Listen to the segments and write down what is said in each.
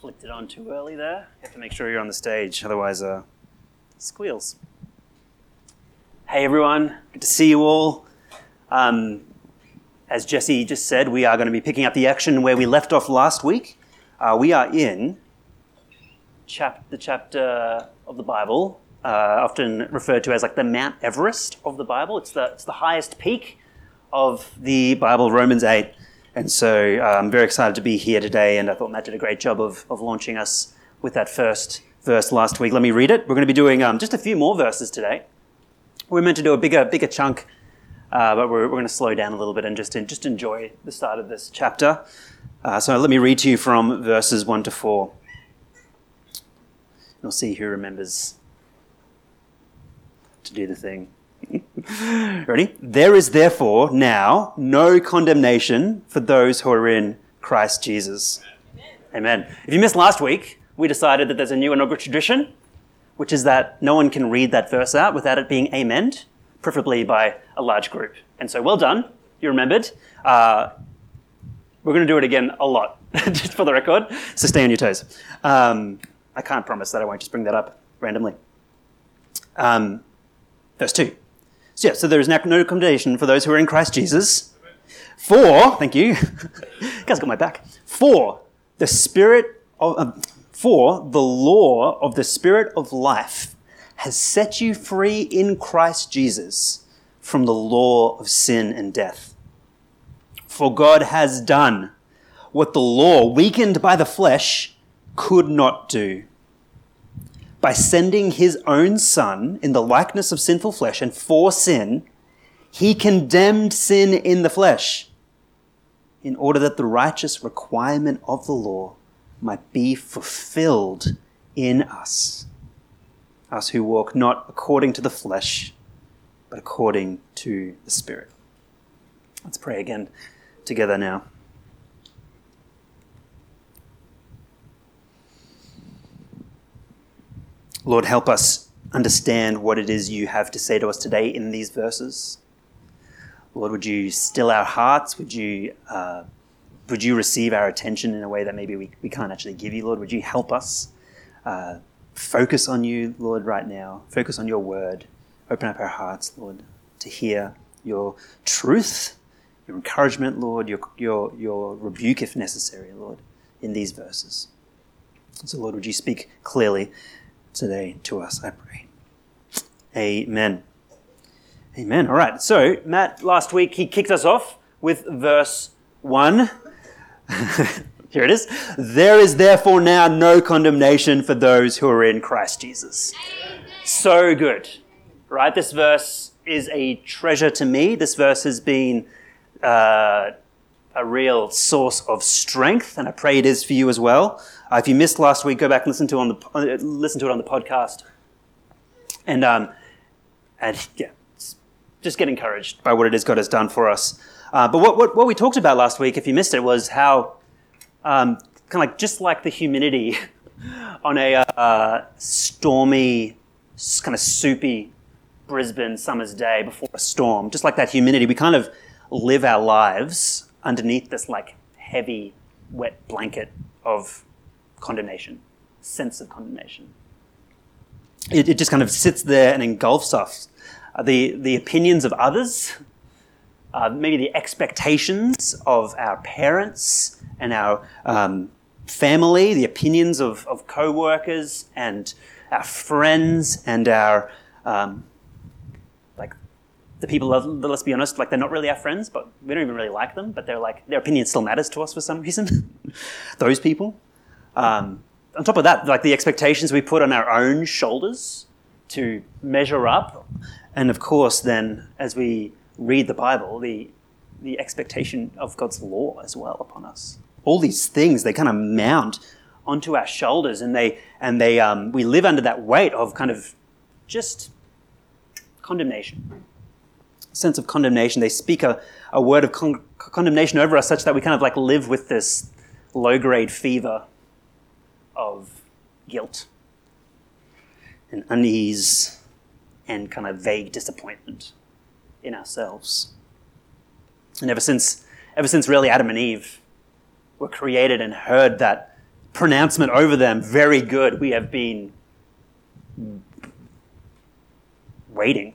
flicked it on too early there. You have to make sure you're on the stage, otherwise squeals. Hey everyone, good to see you all. As Jesse just said, we are going to be picking up the action where we left off last week. We are in the chapter of the Bible, often referred to as like the Mount Everest of the Bible. It's the highest peak of the Bible, Romans 8. And so I'm very excited to be here today, and I thought Matt did a great job of launching us with that first verse last week. Let me read it. We're going to be doing just a few more verses today. We're meant to do a bigger chunk, but we're going to slow down a little bit and just enjoy the start of this chapter. So let me read to you from verses 1 to 4. We'll see who remembers to do the thing. Ready? There is therefore now no condemnation for those who are in Christ Jesus. Amen. If you missed last week, we decided that there's a new inaugural tradition, which is that no one can read that verse out without it being amened, preferably by a large group. And so well done. You remembered. We're going to do it again a lot, just for the record. So stay on your toes. I can't promise that I won't just bring that up randomly. Verse 2. So there is now no condemnation for those who are in Christ Jesus. For, thank you, you guys got my back. For the law of the Spirit of life has set you free in Christ Jesus from the law of sin and death. For God has done what the law, weakened by the flesh, could not do, by sending his own Son in the likeness of sinful flesh and for sin, he condemned sin in the flesh in order that the righteous requirement of the law might be fulfilled in us who walk not according to the flesh, but according to the Spirit. Let's pray again together now. Lord, help us understand what it is you have to say to us today in these verses. Lord, would you still our hearts? Would you receive our attention in a way that maybe we can't actually give you, Lord? Would you help us focus on you, Lord, right now? Focus on your word. Open up our hearts, Lord, to hear your truth, your encouragement, Lord, your rebuke if necessary, Lord, in these verses. So, Lord, would you speak clearly today to us, I pray. Amen. All right, so Matt, last week, he kicked us off with verse 1. Here it is. There is therefore now no condemnation for those who are in Christ Jesus. Amen. So good, right? This verse is a treasure to me. This verse has been a real source of strength, and I pray it is for you as well. If you missed last week, go back and listen to it on the podcast, and just get encouraged by what it is God has done for us. But what we talked about last week, if you missed it, was how kind of like just like the humidity on a stormy, kind of soupy Brisbane summer's day before a storm, just like that humidity, we kind of live our lives underneath this like heavy, wet blanket of condemnation, sense of condemnation. It just kind of sits there and engulfs us. The opinions of others, maybe the expectations of our parents and our family, the opinions of co-workers and our friends and our, the people, let's be honest, like they're not really our friends, but we don't even really like them, but they're like, their opinion still matters to us for some reason. Those people. On top of that, like the expectations we put on our own shoulders to measure up. And of course, then, as we read the Bible, the expectation of God's law as well upon us. All these things, they kind of mount onto our shoulders and we live under that weight of kind of just condemnation. Sense of condemnation. They speak a word of condemnation over us such that we kind of like live with this low-grade fever of guilt and unease and kind of vague disappointment in ourselves. And ever since really Adam and Eve were created and heard that pronouncement over them, very good, we have been waiting,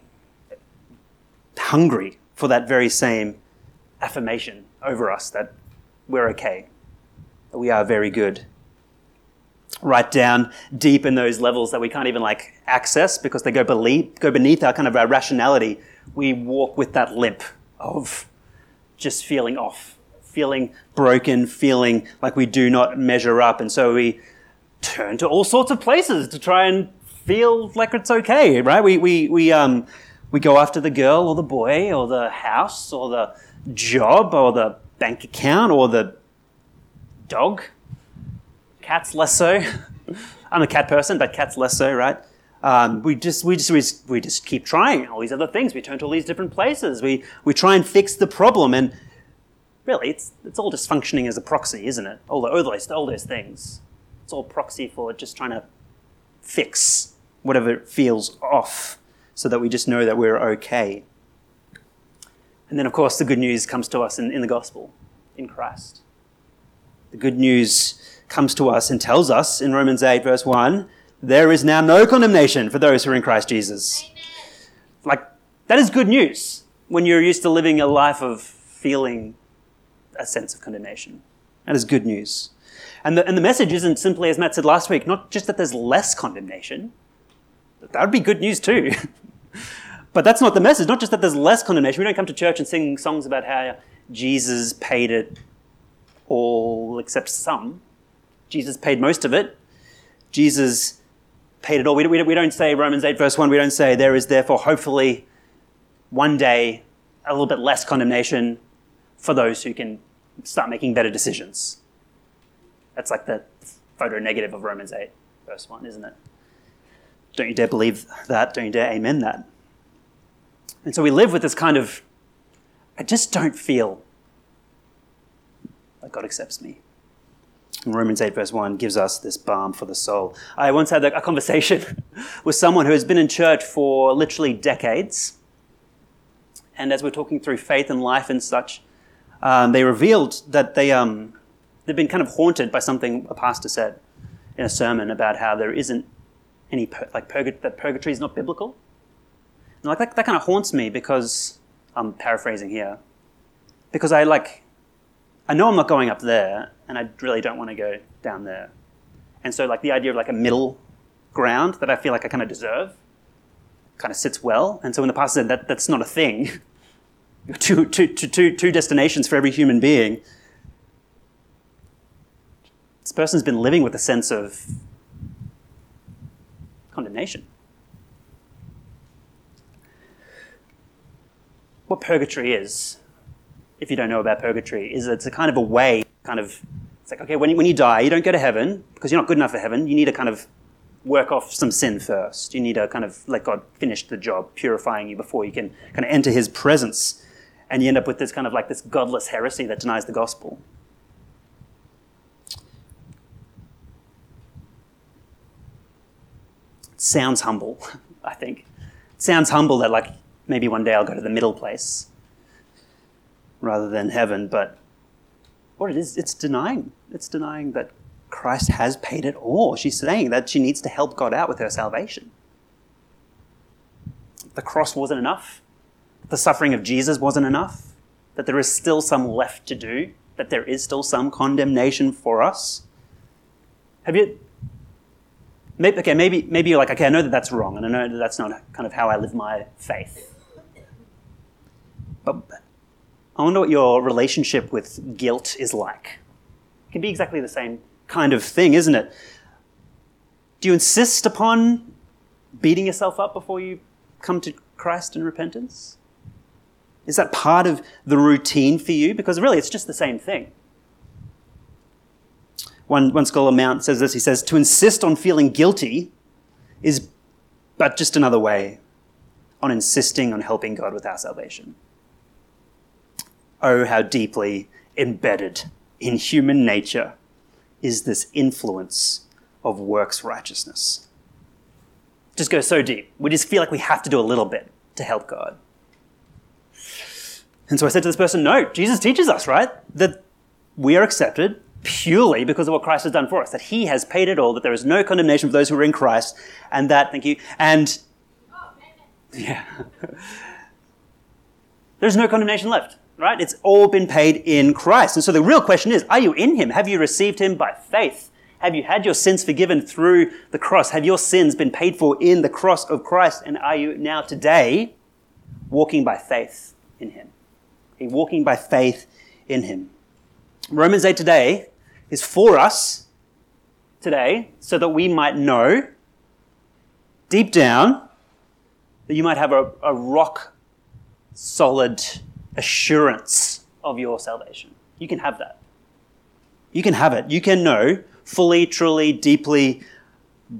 hungry for that very same affirmation over us that we're okay, that we are very good. Right down deep in those levels that we can't even access because they go beneath our our rationality, we walk with that limp of just feeling off, feeling broken, feeling like we do not measure up. And so we turn to all sorts of places to try and feel like it's okay, right? We go after the girl or the boy or the house or the job or the bank account or the dog. Cats less so. I'm a cat person, but cats less so, right? We just keep trying all these other things. We turn to all these different places. We try and fix the problem, and really, it's all just functioning as a proxy, isn't it? All those things. It's all proxy for just trying to fix whatever feels off, so that we just know that we're okay. And then, of course, the good news comes to us in the gospel, in Christ. The good news comes to us and tells us in Romans 8 verse 1, there is now no condemnation for those who are in Christ Jesus. Amen. That is good news when you're used to living a life of feeling a sense of condemnation. That is good news. And the message isn't simply, as Matt said last week, not just that there's less condemnation. That would be good news too. But that's not the message. Not just that there's less condemnation. We don't come to church and sing songs about how Jesus paid it all except some. Jesus paid most of it. Jesus paid it all. We don't say Romans 8 verse 1, we don't say there is therefore hopefully one day a little bit less condemnation for those who can start making better decisions. That's the photo negative of Romans 8 verse 1, isn't it? Don't you dare believe that. Don't you dare amen that. And so we live with this I just don't feel like God accepts me. And Romans 8 verse 1 gives us this balm for the soul. I once had a conversation with someone who has been in church for literally decades. And as we're talking through faith and life and such, they revealed that they've been haunted by something a pastor said in a sermon about how there isn't any, that purgatory is not biblical. And that haunts me because, I'm paraphrasing here, because I know I'm not going up there, and I really don't want to go down there. And so the idea of a middle ground that I feel like I deserve sits well. And so when the pastor said that's not a thing, two destinations for every human being, this person's been living with a sense of condemnation. What purgatory is, if you don't know about purgatory, is it's a way, it's okay, when you die, you don't go to heaven because you're not good enough for heaven. You need to work off some sin first. You need to let God finish the job purifying you before you can enter his presence. And you end up with this this godless heresy that denies the gospel. It sounds humble, I think. It sounds humble that maybe one day I'll go to the middle place rather than heaven, but what it is, it's denying that Christ has paid it all. She's saying that she needs to help God out with her salvation. The cross wasn't enough. The suffering of Jesus wasn't enough. That there is still some left to do. That there is still some condemnation for us. Maybe you're I know that's wrong, and I know that's not how I live my faith. But I wonder what your relationship with guilt is like. It can be exactly the same kind of thing, isn't it? Do you insist upon beating yourself up before you come to Christ in repentance? Is that part of the routine for you? Because really, it's just the same thing. One scholar, Mount, says this. He says, to insist on feeling guilty is but just another way on insisting on helping God with our salvation. Oh, how deeply embedded in human nature is this influence of works righteousness. It just goes so deep. We just feel like we have to do a little bit to help God. And so I said to this person, no, Jesus teaches us, right? That we are accepted purely because of what Christ has done for us, that he has paid it all, that there is no condemnation for those who are in Christ, and that, thank you, and, yeah, there's no condemnation left, right? It's all been paid in Christ. And so the real question is, are you in him? Have you received him by faith? Have you had your sins forgiven through the cross? Have your sins been paid for in the cross of Christ? And are you now today walking by faith in him? Are you walking by faith in him? Romans 8 today is for us today so that we might know deep down that you might have a rock-solid assurance of your salvation. You can have that. You can have it. You can know fully, truly, deeply,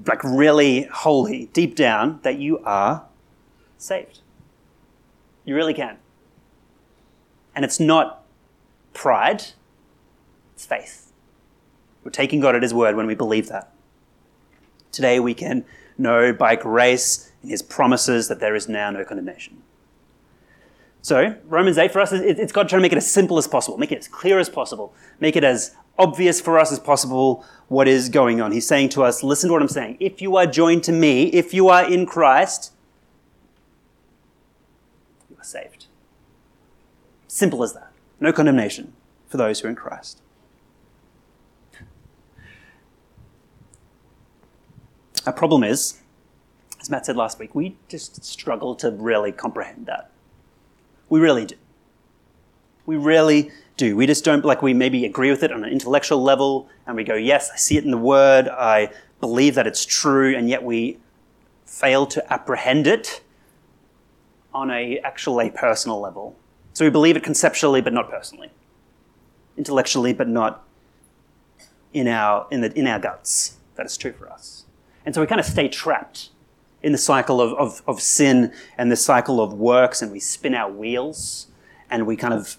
like really wholly, deep down, that you are saved. You really can. And it's not pride, it's faith. We're taking God at his word when we believe that. Today we can know by grace in his promises that there is now no condemnation. So Romans 8 for us, it's God trying to make it as simple as possible, make it as clear as possible, make it as obvious for us as possible what is going on. He's saying to us, listen to what I'm saying. If you are joined to me, if you are in Christ, you are saved. Simple as that. No condemnation for those who are in Christ. Our problem is, as Matt said last week, we just struggle to really comprehend that. We really do. We really do. We just don't, like, we maybe agree with it on an intellectual level and we go, yes, I see it in the Word, I believe that it's true, and yet we fail to apprehend it on a actual a personal level. So we believe it conceptually but not personally. Intellectually but not in our guts. That is true for us. And so we kind of stay trapped in the cycle of sin and the cycle of works, and we spin our wheels and we kind of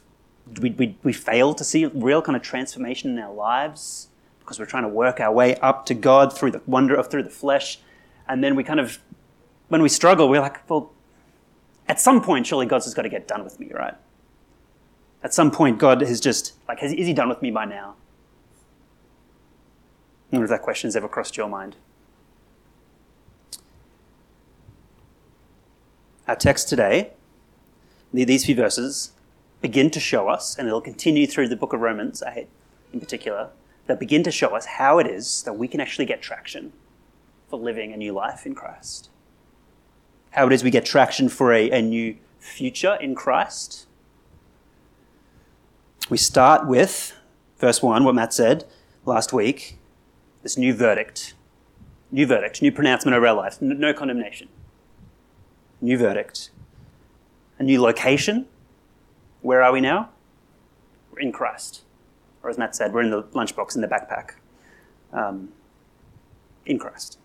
We fail to see real kind of transformation in our lives because we're trying to work our way up to God through the wonder of through the flesh. And then we kind of, when we struggle, we're like, well, at some point, surely God's just got to get done with me, right? At some point, God has just, like, is he done with me by now? I wonder if that question's ever crossed your mind. Our text today, these few verses, begin to show us, and it'll continue through the book of Romans 8 in particular, that begin to show us how it is that we can actually get traction for living a new life in Christ. How it is we get traction for a new future in Christ. We start with verse 1, what Matt said last week, this new verdict. New verdict, new pronouncement over our lives, no condemnation. New verdict. A new location. Where are we now? We're in Christ. Or as Matt said, we're in the lunchbox, in the backpack. In Christ.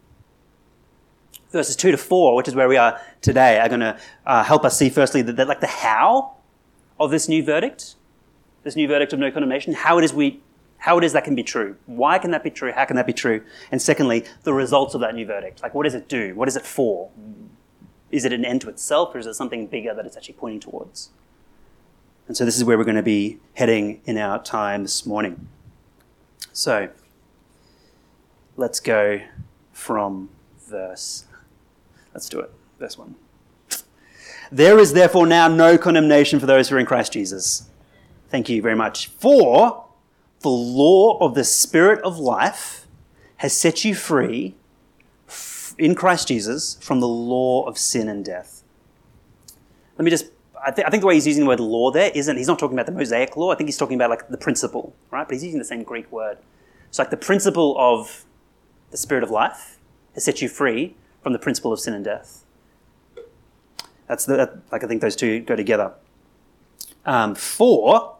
Verses 2 to 4, which is where we are today, are going to help us see firstly the how of this new verdict of no condemnation, how it is that can be true. Why can that be true? How can that be true? And secondly, the results of that new verdict. Like, what does it do? What is it for? Is it an end to itself, or is it something bigger that it's actually pointing towards? And so this is where we're going to be heading in our time this morning. So let's go from verse, let's do it, verse 1. There is therefore now no condemnation for those who are in Christ Jesus. Thank you very much. For the law of the Spirit of life has set you free in Christ Jesus from the law of sin and death. Let me just I think the way he's using the word law there isn't, he's not talking about the Mosaic law. I think he's talking about like the principle, right? But he's using the same Greek word. So like the principle of the Spirit of life has set you free from the principle of sin and death. That's I think those two go together. For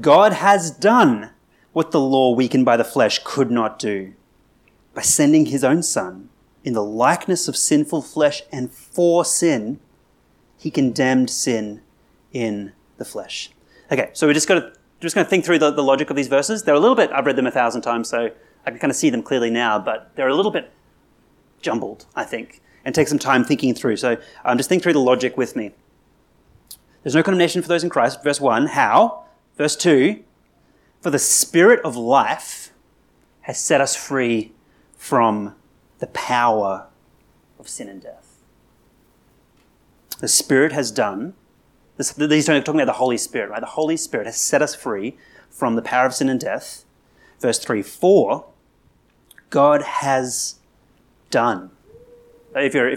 God has done what the law weakened by the flesh could not do by sending his own Son in the likeness of sinful flesh, and for sin he condemned sin in the flesh. Okay, so we're just going to think through the logic of these verses. They're a little bit, I've read them 1,000 times, so I can kind of see them clearly now, but they're a little bit jumbled, I think, and take some time thinking through. So just think through the logic with me. There's no condemnation for those in Christ, verse 1. How? Verse 2, For the Spirit of life has set us free from the power of sin and death. The Spirit has done, these are talking about the Holy Spirit, right? The Holy Spirit has set us free from the power of sin and death. Verse 3:4, God has done. If you're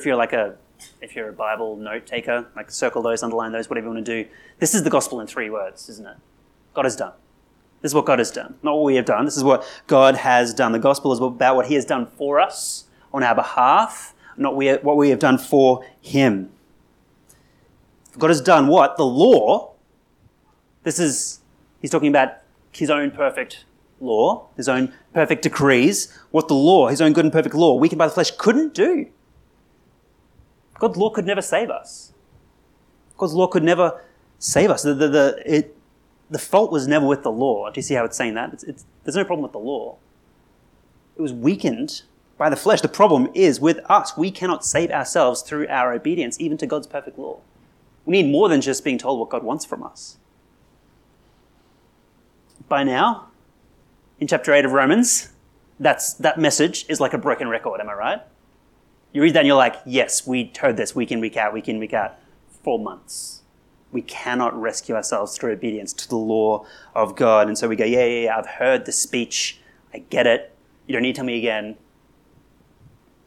a Bible note taker, like circle those, underline those, whatever you want to do. This is the gospel in three words, isn't it? God has done. This is what God has done. Not what we have done. This is what God has done. The gospel is about what he has done for us on our behalf, not what we have done for him. God has done what? The law. He's talking about his own perfect law, his own perfect decrees. What the law, his own good and perfect law, weakened by the flesh, couldn't do. God's law could never save us. God's law could never save us. The fault was never with the law. Do you see how it's saying that? There's no problem with the law. It was weakened by the flesh. The problem is with us. We cannot save ourselves through our obedience, even to God's perfect law. We need more than just being told what God wants from us. By now, in chapter 8 of Romans, that message is like a broken record, am I right? You read that and you're like, yes, we heard this week in, week out, for months. We cannot rescue ourselves through obedience to the law of God. And so we go, yeah, I've heard the speech. I get it. You don't need to tell me again.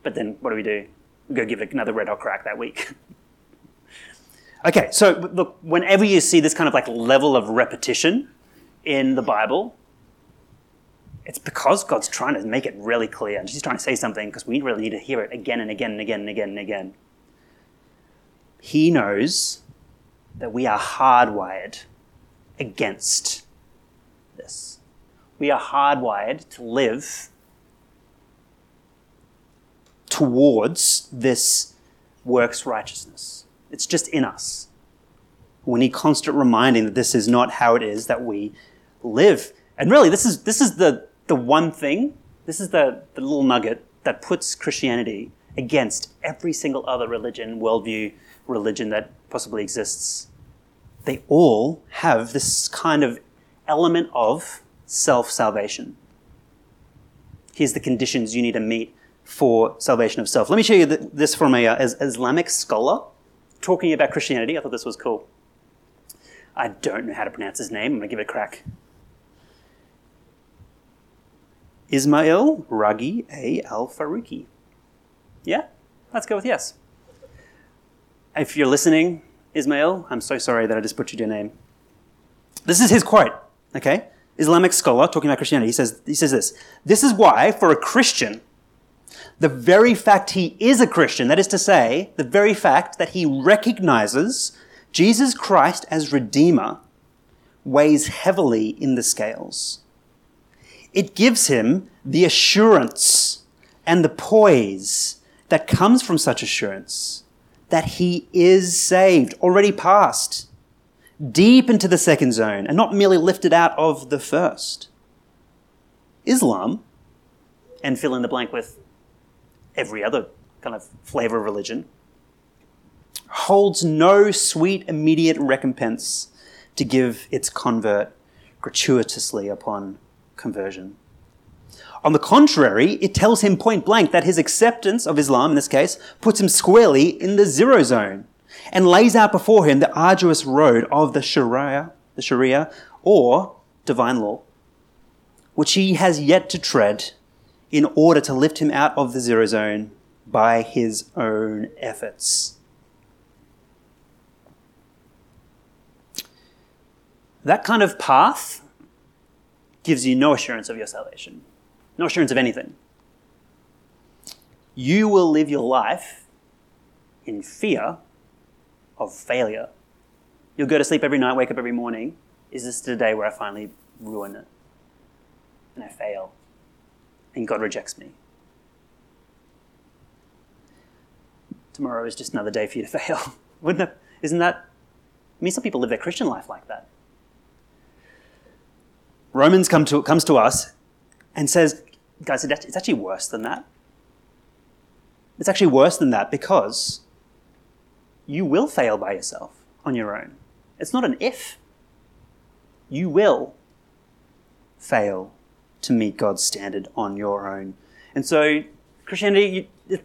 But then what do? We go give it another red hot crack that week. Okay, so look, whenever you see this kind of like level of repetition in the Bible, it's because God's trying to make it really clear. And she's trying to say something because we really need to hear it again and again and again and again and again. He knows that we are hardwired against this. We are hardwired to live towards this works righteousness. It's just in us. We need constant reminding that this is not how it is that we live. And really, this is the one thing, this is the little nugget that puts Christianity against every single other religion, worldview, religion that possibly exists. They all have this kind of element of self-salvation. Here's the conditions you need to meet for salvation of self. Let me show you this from an Islamic scholar talking about Christianity. I thought this was cool. I don't know how to pronounce his name. I'm going to give it a crack. Ismail Raghi A. Al-Faruqi. Yeah, let's go with yes. If you're listening, Ismail, I'm so sorry that I just butchered your name. This is his quote, okay? Islamic scholar talking about Christianity. He says this. This is why, for a Christian, the very fact he is a Christian, that is to say, the very fact that he recognizes Jesus Christ as Redeemer, weighs heavily in the scales. It gives him the assurance and the poise that comes from such assurance that he is saved, already passed, deep into the second zone and not merely lifted out of the first. Islam, and fill in the blank with every other kind of flavor of religion, holds no sweet immediate recompense to give its convert gratuitously upon conversion. On the contrary, it tells him point blank that his acceptance of Islam, in this case, puts him squarely in the zero zone and lays out before him the arduous road of the Sharia, or divine law, which he has yet to tread in order to lift him out of the zero zone by his own efforts. That kind of path gives you no assurance of your salvation, no assurance of anything. You will live your life in fear of failure. You'll go to sleep every night, wake up every morning. Is this the day where I finally ruin it? And I fail. And God rejects me. Tomorrow is just another day for you to fail. Wouldn't it? Isn't that? I mean, some people live their Christian life like that. Romans comes to us and says, guys, it's actually worse than that. It's actually worse than that because you will fail by yourself on your own. It's not an if. You will. fail to meet God's standard on your own. And so Christianity, you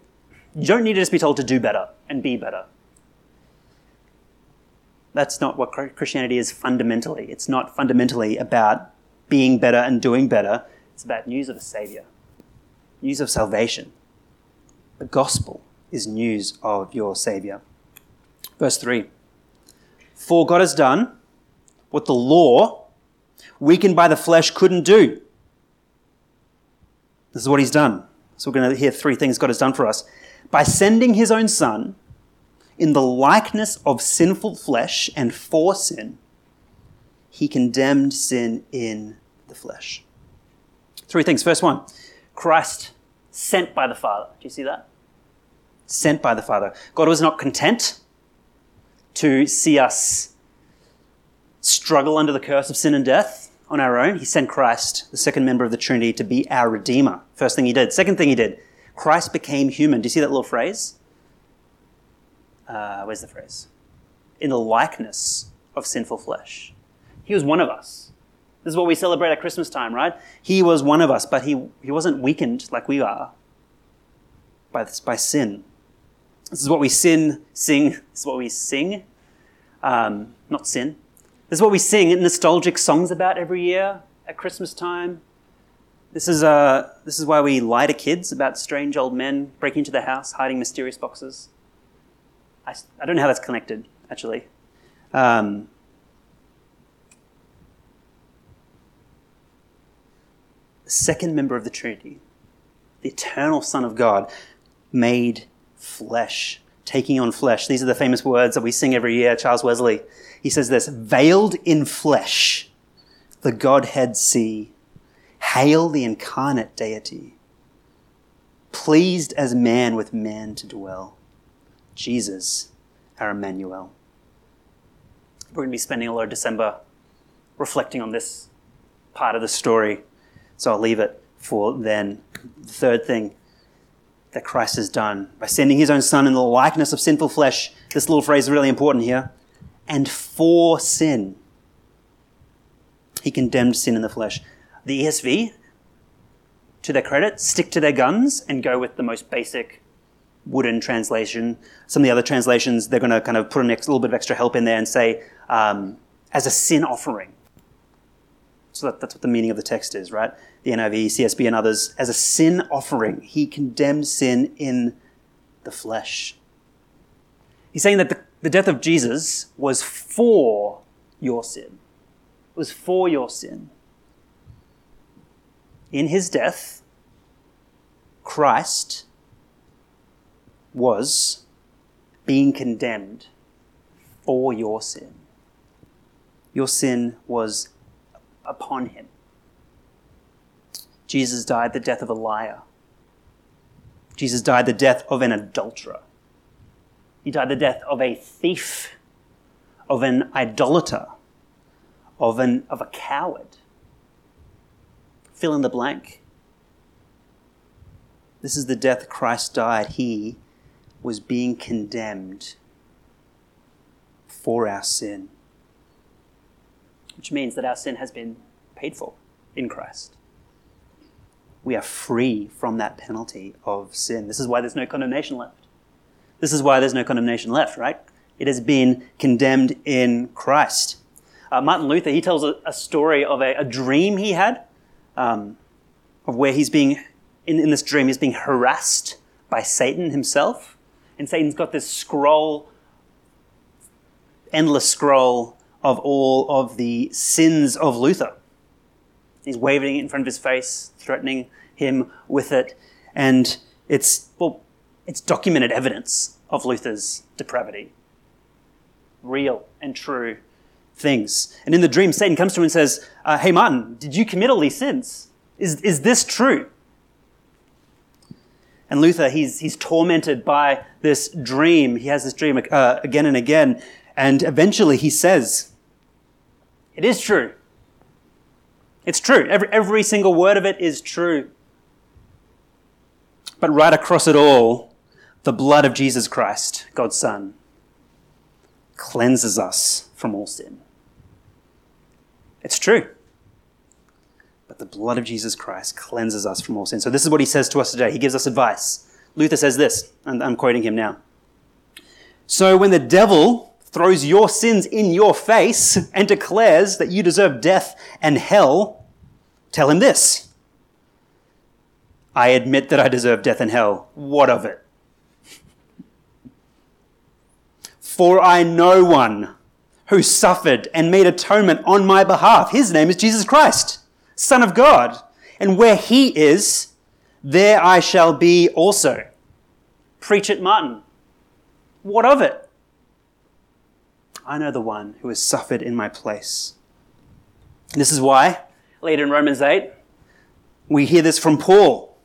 don't need to just be told to do better and be better. That's not what Christianity is fundamentally. It's not fundamentally about being better and doing better. It's about news of a Saviour, news of salvation. The gospel is news of your Saviour. Verse 3, for God has done what the law, weakened by the flesh, couldn't do. This is what he's done. So we're going to hear three things God has done for us. By sending his own Son in the likeness of sinful flesh and for sin, he condemned sin in the flesh. Three things. First one, Christ sent by the Father. Do you see that? Sent by the Father. God was not content to see us struggle under the curse of sin and death on our own. He sent Christ, the second member of the Trinity, to be our Redeemer. First thing he did. Second thing he did, Christ became human. Do you see that little phrase? Where's the phrase? In the likeness of sinful flesh. He was one of us. This is what we celebrate at Christmas time, right? He was one of us, but he wasn't weakened like we are by sin. This is what we sing. This is what we sing. Not sin. This is what we sing nostalgic songs about every year at Christmas time. This is why we lie to kids about strange old men breaking into their house, hiding mysterious boxes. I don't know how that's connected, actually. The second member of the Trinity, the eternal Son of God, made flesh, taking on flesh. These are the famous words that we sing every year. Charles Wesley, he says this, veiled in flesh, the Godhead see, hail the incarnate deity, pleased as man with man to dwell, Jesus, our Emmanuel. We're going to be spending a lot of December reflecting on this part of the story, so I'll leave it for then. The third thing that Christ has done, by sending his own Son in the likeness of sinful flesh, this little phrase is really important here, and for sin, he condemned sin in the flesh. The ESV, to their credit, stick to their guns and go with the most basic wooden translation. Some of the other translations, they're going to kind of put a little bit of extra help in there and say, as a sin offering. So that's what the meaning of the text is, right? The NIV, CSB, and others, as a sin offering. He condemned sin in the flesh. He's saying that the death of Jesus was for your sin. It was for your sin. In his death, Christ was being condemned for your sin. Your sin was upon him. Jesus died the death of a liar. Jesus died the death of an adulterer. He died the death of a thief, of an idolater, of a coward. Fill in the blank. This is the death Christ died. He was being condemned for our sin, which means that our sin has been paid for in Christ. We are free from that penalty of sin. This is why there's no condemnation left. This is why there's no condemnation left, right? It has been condemned in Christ. Martin Luther, he tells a story of a dream he had, of where he's being, in this dream, he's being harassed by Satan himself. And Satan's got this scroll, endless scroll, of all of the sins of Luther. He's waving it in front of his face, threatening him with it, and it's documented evidence of Luther's depravity. Real and true things. And in the dream, Satan comes to him and says, hey Martin, did you commit all these sins? Is this true? And Luther, he's tormented by this dream. He has this dream again and again, and eventually he says, it is true. It's true. Every single word of it is true. But right across it all, the blood of Jesus Christ, God's Son, cleanses us from all sin. It's true. but the blood of Jesus Christ cleanses us from all sin. So this is what he says to us today. He gives us advice. Luther says this, and I'm quoting him now. So when the devil throws your sins in your face and declares that you deserve death and hell, tell him this. I admit that I deserve death and hell. What of it? For I know one who suffered and made atonement on my behalf. His name is Jesus Christ, Son of God. And where he is, there I shall be also. Preach it, Martin. What of it? I know the one who has suffered in my place. This is why, later in Romans 8, we hear this from Paul.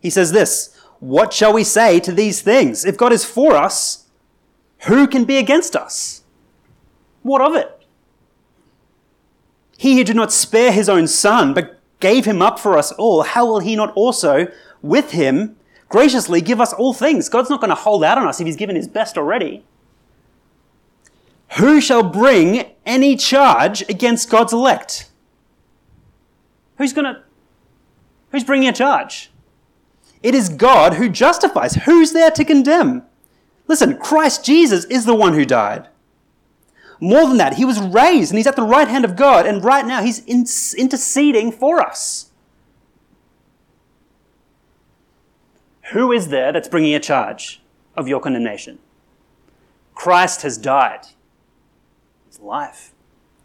He says this, what shall we say to these things? If God is for us, who can be against us? What of it? He who did not spare his own son, but gave him up for us all, how will he not also with him graciously give us all things? God's not going to hold out on us if he's given his best already. Who shall bring any charge against God's elect? Who's bringing a charge? It is God who justifies. Who's there to condemn? Listen, Christ Jesus is the one who died. More than that, he was raised and he's at the right hand of God, and right now he's interceding for us. Who is there that's bringing a charge of your condemnation? Christ has died. He's alive.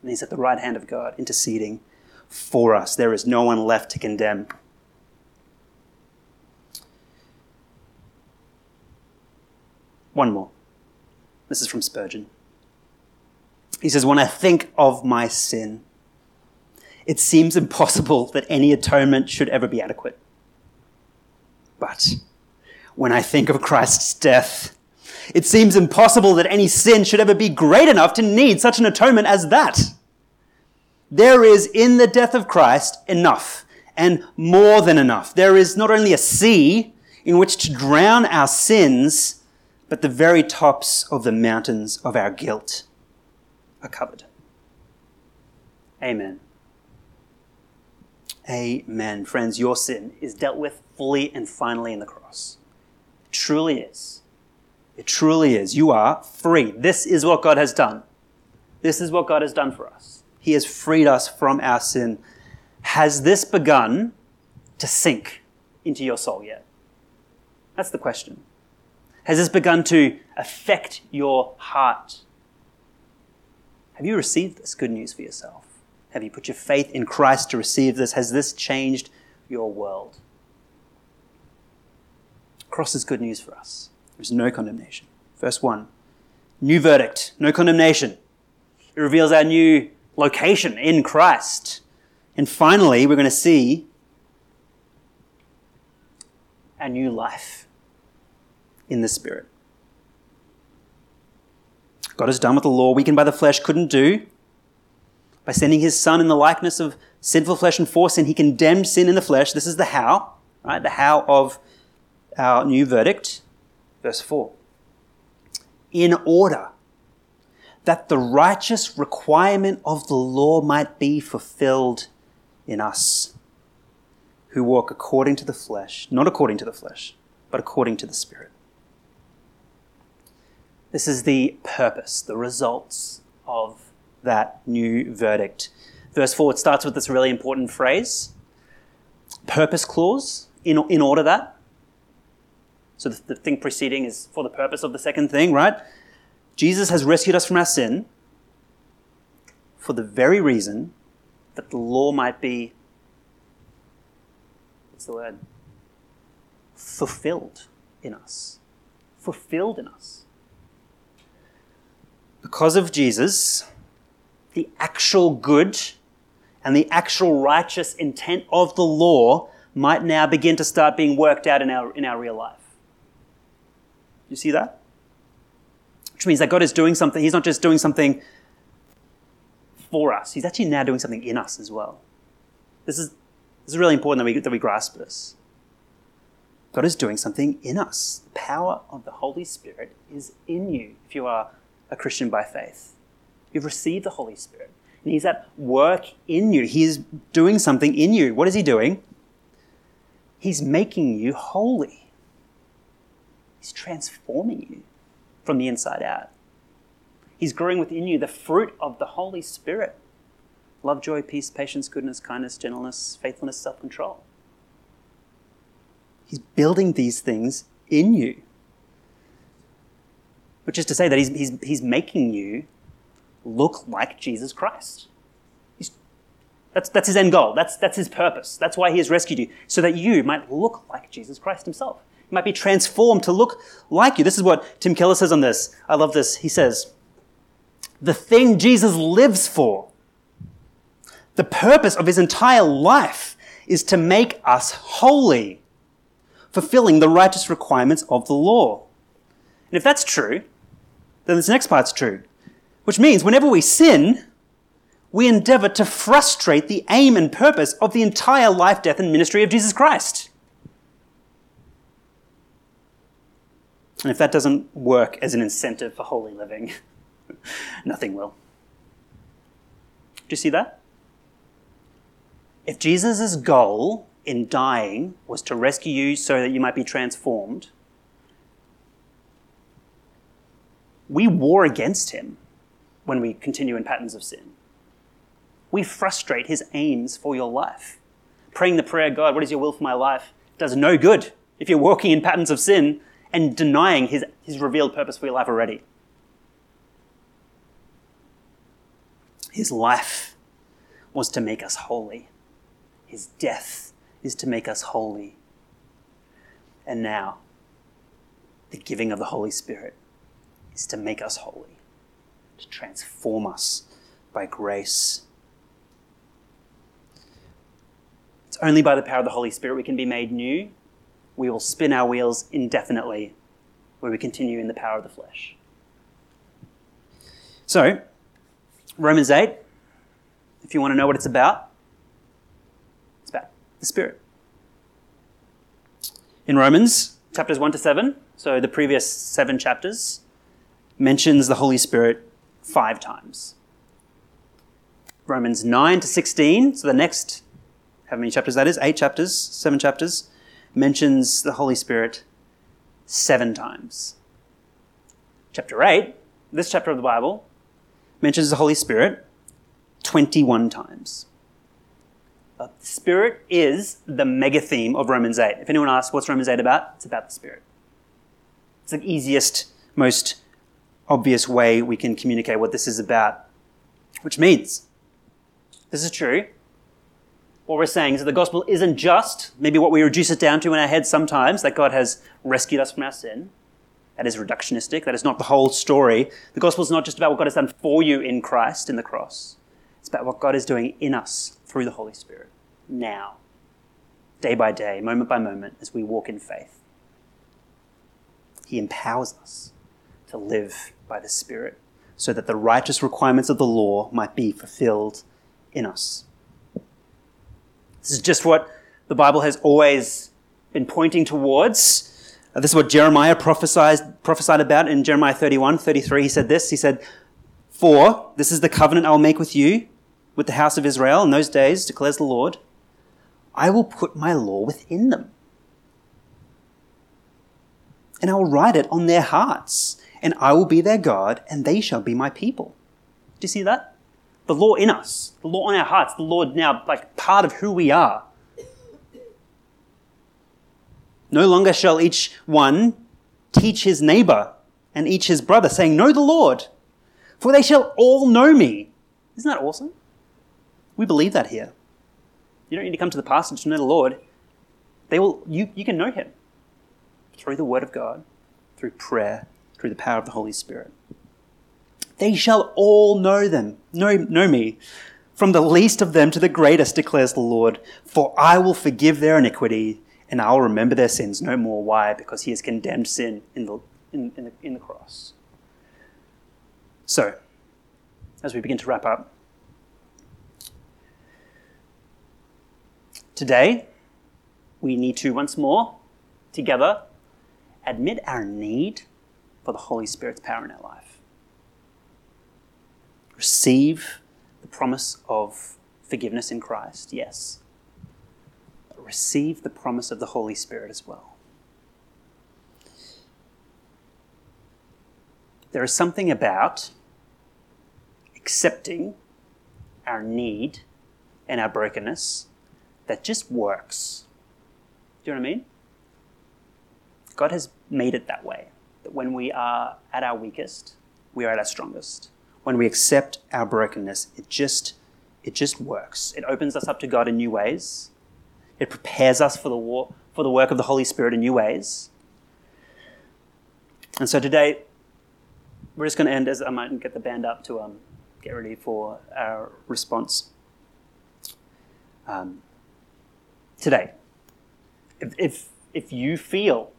And he's at the right hand of God, interceding for us. There is no one left to condemn. One more. This is from Spurgeon. He says, when I think of my sin, it seems impossible that any atonement should ever be adequate. But when I think of Christ's death, it seems impossible that any sin should ever be great enough to need such an atonement as that. There is in the death of Christ enough and more than enough. There is not only a sea in which to drown our sins, but the very tops of the mountains of our guilt are covered. Amen. Amen. Friends, your sin is dealt with fully and finally in the cross. It truly is. It truly is. You are free. This is what God has done. This is what God has done for us. He has freed us from our sin. Has this begun to sink into your soul yet? That's the question. Has this begun to affect your heart? Have you received this good news for yourself? Have you put your faith in Christ to receive this? Has this changed your world? The cross is good news for us. There's no condemnation. Verse 1, new verdict, no condemnation. It reveals our new location in Christ. And finally, we're going to see our new life in the Spirit. God has done what the law, weakened by the flesh, couldn't do. By sending his son in the likeness of sinful flesh and for sin, he condemned sin in the flesh. This is the how, right? The how of our new verdict. Verse 4. In order that the righteous requirement of the law might be fulfilled in us, who walk according to the flesh, not according to the flesh, but according to the Spirit. This is the purpose, the results of that new verdict. Verse 4, it starts with this really important phrase, purpose clause, in order that. So the thing preceding is for the purpose of the second thing, right? Jesus has rescued us from our sin for the very reason that the law might be, what's the word? Fulfilled in us. Fulfilled in us. Because of Jesus, the actual good and the actual righteous intent of the law might now begin to start being worked out in our real life. You see that? Which means that God is doing something. He's not just doing something for us. He's actually now doing something in us as well. This is really important that we grasp this. God is doing something in us. The power of the Holy Spirit is in you if you are a Christian by faith. You've received the Holy Spirit. and he's at work in you. He is doing something in you. What is he doing? He's making you holy. He's transforming you from the inside out. He's growing within you the fruit of the Holy Spirit. Love, joy, peace, patience, goodness, kindness, gentleness, faithfulness, self-control. He's building these things in you. Which is to say that he's making you look like Jesus Christ. That's his end goal. That's his purpose. That's why he has rescued you, so that you might look like Jesus Christ himself. You might be transformed to look like you. This is what Tim Keller says on this. I love this. He says, the thing Jesus lives for, the purpose of his entire life, is to make us holy, fulfilling the righteous requirements of the law. And if that's true, then this next part's true, which means whenever we sin, we endeavor to frustrate the aim and purpose of the entire life, death, and ministry of Jesus Christ. And if that doesn't work as an incentive for holy living, nothing will. Do you see that? If Jesus' goal in dying was to rescue you so that you might be transformed, we war against him when we continue in patterns of sin. We frustrate his aims for your life. Praying the prayer, God, what is your will for my life, does no good if you're walking in patterns of sin and denying his revealed purpose for your life already. His life was to make us holy. His death is to make us holy. And now, the giving of the Holy Spirit is to make us holy, to transform us by grace. It's only by the power of the Holy Spirit we can be made new. We will spin our wheels indefinitely where we continue in the power of the flesh. So, Romans 8, if you want to know what it's about the Spirit. In Romans, chapters 1 to 7, so the previous 7 chapters, mentions the Holy Spirit 5 times. Romans 9 to 16, so the next, how many chapters that is? 7 chapters, mentions the Holy Spirit 7 times. Chapter 8, this chapter of the Bible, mentions the Holy Spirit 21 times. The Spirit is the mega theme of Romans 8. If anyone asks, what's Romans 8 about? It's about the Spirit. It's the easiest, most obvious way we can communicate what this is about, which means, this is true, what we're saying is that the gospel isn't just, maybe what we reduce it down to in our heads sometimes, that God has rescued us from our sin. That is reductionistic. That is not the whole story. The gospel is not just about what God has done for you in Christ, in the cross. It's about what God is doing in us through the Holy Spirit now, day by day, moment by moment, as we walk in faith. He empowers us to live by the Spirit so that the righteous requirements of the law might be fulfilled in us. This is just what the Bible has always been pointing towards. This is what Jeremiah prophesied about in Jeremiah 31, 33. He said this, he said, for this is the covenant I will make with you, with the house of Israel in those days, declares the Lord. I will put my law within them, and I will write it on their hearts, and I will be their God, and they shall be my people. Do you see that? The law in us, the law on our hearts, the law now like part of who we are. No longer shall each one teach his neighbor and each his brother, saying, know the Lord, for they shall all know me. Isn't that awesome? We believe that here. You don't need to come to the passage to know the Lord. You can know him through the word of God, through prayer, through the power of the Holy Spirit. They shall all know me, from the least of them to the greatest, declares the Lord. For I will forgive their iniquity, and I will remember their sins no more. Why? Because he has condemned sin in the cross. So, as we begin to wrap up, today we need to once more, together, admit our need for the Holy Spirit's power in our life. Receive the promise of forgiveness in Christ, yes. But receive the promise of the Holy Spirit as well. There is something about accepting our need and our brokenness that just works. Do you know what I mean? God has made it that way, that when we are at our weakest, we are at our strongest. When we accept our brokenness, it just works. It opens us up to God in new ways. It prepares us for the work of the Holy Spirit in new ways. And so today, we're just going to end, as I might get the band up to get ready for our response. Today, if you feel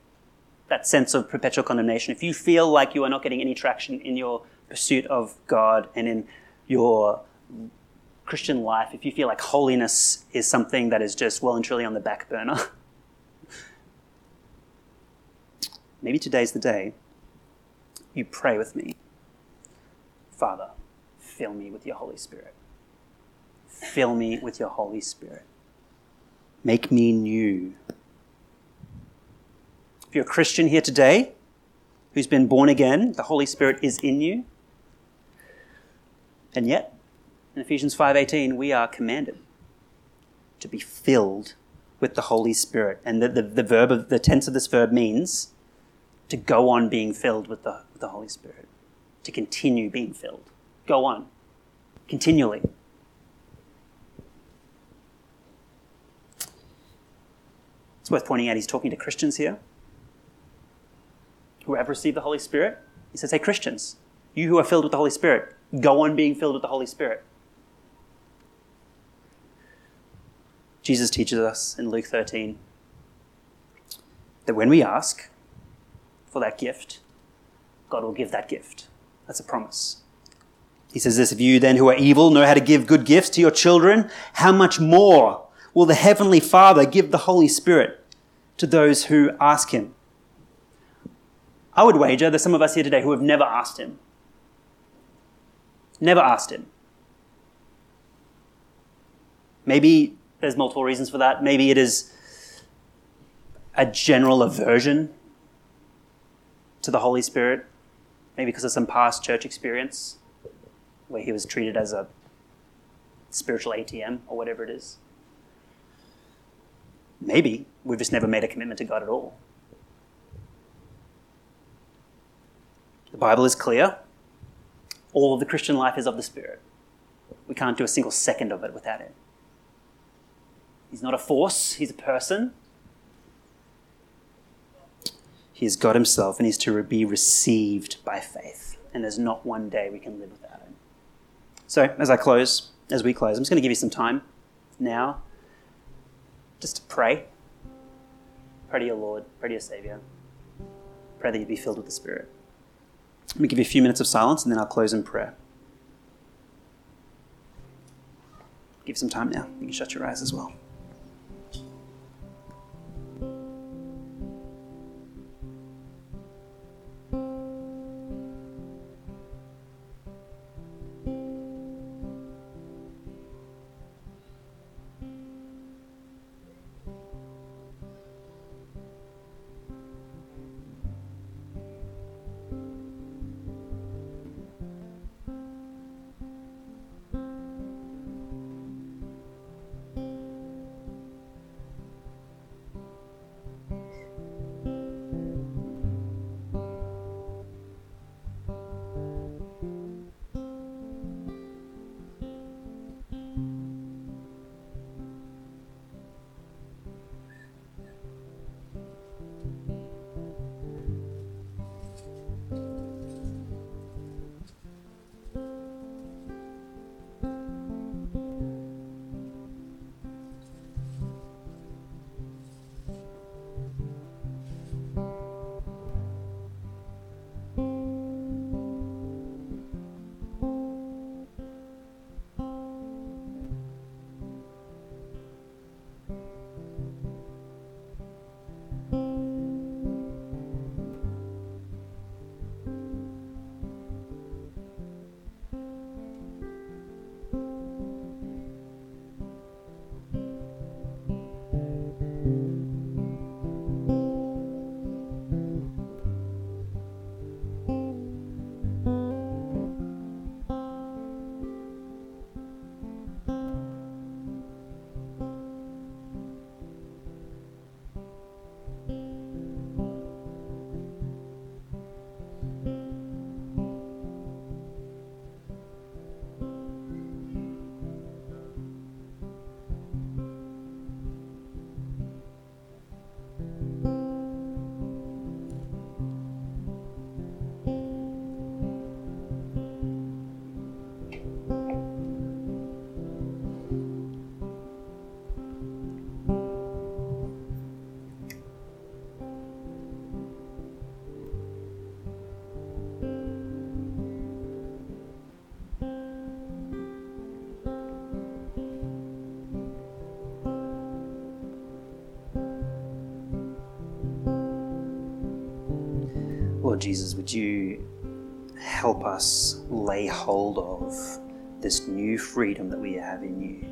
that sense of perpetual condemnation, if you feel like you are not getting any traction in your pursuit of God and in your Christian life, if you feel like holiness is something that is just well and truly on the back burner, maybe today's the day you pray with me. Father, fill me with your Holy Spirit. Fill me with your Holy Spirit. Make me new. If you're a Christian here today who's been born again, the Holy Spirit is in you. And yet, in Ephesians 5.18, we are commanded to be filled with the Holy Spirit. And the tense of this verb means to go on being filled with the Holy Spirit, to continue being filled. Go on, continually. It's worth pointing out he's talking to Christians here who have received the Holy Spirit. He says, hey, Christians, you who are filled with the Holy Spirit, go on being filled with the Holy Spirit. Jesus teaches us in Luke 13 that when we ask for that gift, God will give that gift. That's a promise. He says this, if you then who are evil know how to give good gifts to your children, how much more will the Heavenly Father give the Holy Spirit to those who ask him? I would wager there's some of us here today who have never asked him. Never asked him. Maybe there's multiple reasons for that. Maybe it is a general aversion to the Holy Spirit. Maybe because of some past church experience where he was treated as a spiritual ATM or whatever it is. Maybe we've just never made a commitment to God at all. The Bible is clear. All of the Christian life is of the Spirit. We can't do a single second of it without him. He's not a force, he's a person. He is God himself and he's to be received by faith. And there's not one day we can live without him. So as we close, I'm just going to give you some time now just to pray. Pray to your Lord, pray to your Savior. Pray that you be filled with the Spirit. Let me give you a few minutes of silence and then I'll close in prayer. Give some time now. You can shut your eyes as well. Lord Jesus, would you help us lay hold of this new freedom that we have in you?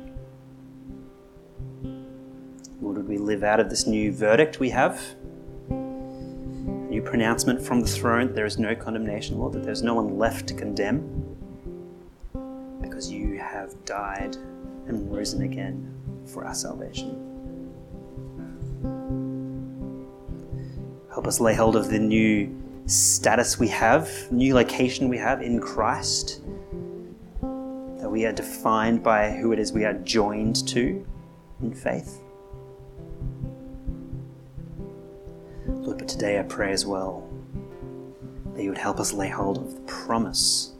Lord, would we live out of this new verdict we have? New pronouncement from the throne that there is no condemnation, Lord, that there's no one left to condemn because you have died and risen again for our salvation. Help us lay hold of the new status we have, new location we have in Christ, that we are defined by who it is we are joined to in faith. Lord, but today I pray as well that you would help us lay hold of the promise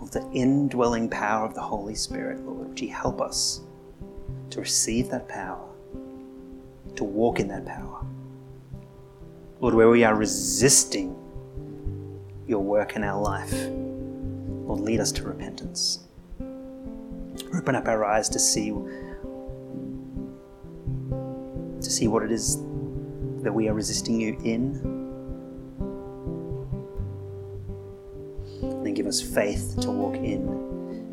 of the indwelling power of the Holy Spirit. Lord, would you help us to receive that power, to walk in that power? Lord, where we are resisting your work in our life, Lord, lead us to repentance. Open up our eyes to see what it is that we are resisting you in. And then give us faith to walk in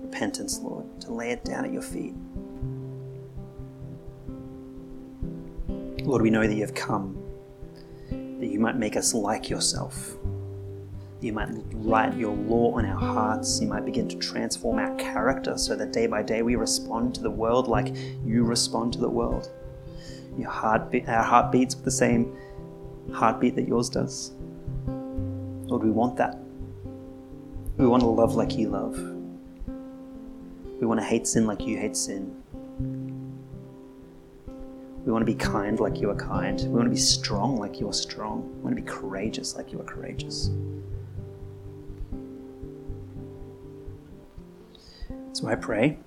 repentance, Lord, to lay it down at your feet. Lord, we know that you have come that you might make us like yourself, that you might write your law on our hearts, you might begin to transform our character so that day by day we respond to the world like you respond to the world. Your heartbeat, our heartbeats with the same heartbeat that yours does. Lord, we want that. We want to love like you love. We want to hate sin like you hate sin. We want to be kind like you are kind. We want to be strong like you are strong. We want to be courageous like you are courageous. So I pray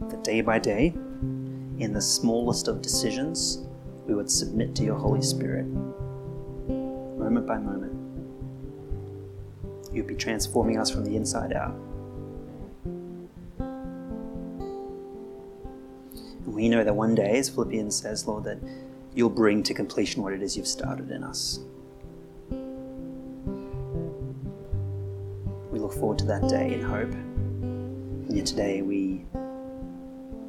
that day by day, in the smallest of decisions, we would submit to your Holy Spirit. Moment by moment, you'd be transforming us from the inside out. We know that one day, as Philippians says, Lord, that you'll bring to completion what it is you've started in us. We look forward to that day in hope. And yet today we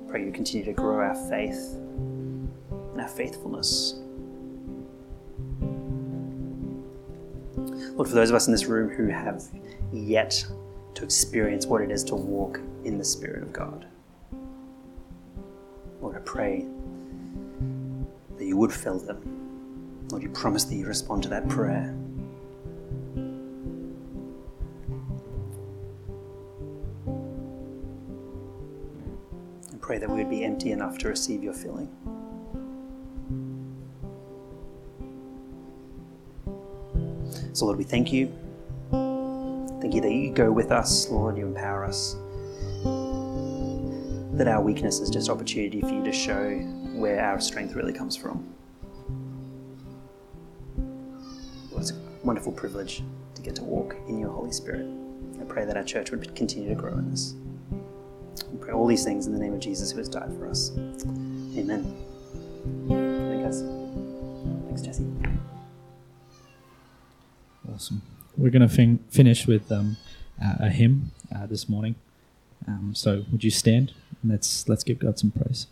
pray you continue to grow our faith and our faithfulness. Lord, for those of us in this room who have yet to experience what it is to walk in the Spirit of God, Lord, I pray that you would fill them. Lord, you promise that you respond to that prayer. I pray that we would be empty enough to receive your filling. So, Lord, we thank you. Thank you that you go with us, Lord, you empower us. That our weakness is just opportunity for you to show where our strength really comes from. Lord, it's a wonderful privilege to get to walk in your Holy Spirit. I pray that our church would continue to grow in this. I pray all these things in the name of Jesus who has died for us. Amen. Thanks, Jesse. Awesome. We're going to finish with a hymn this morning. So would you stand? Let's give God some praise.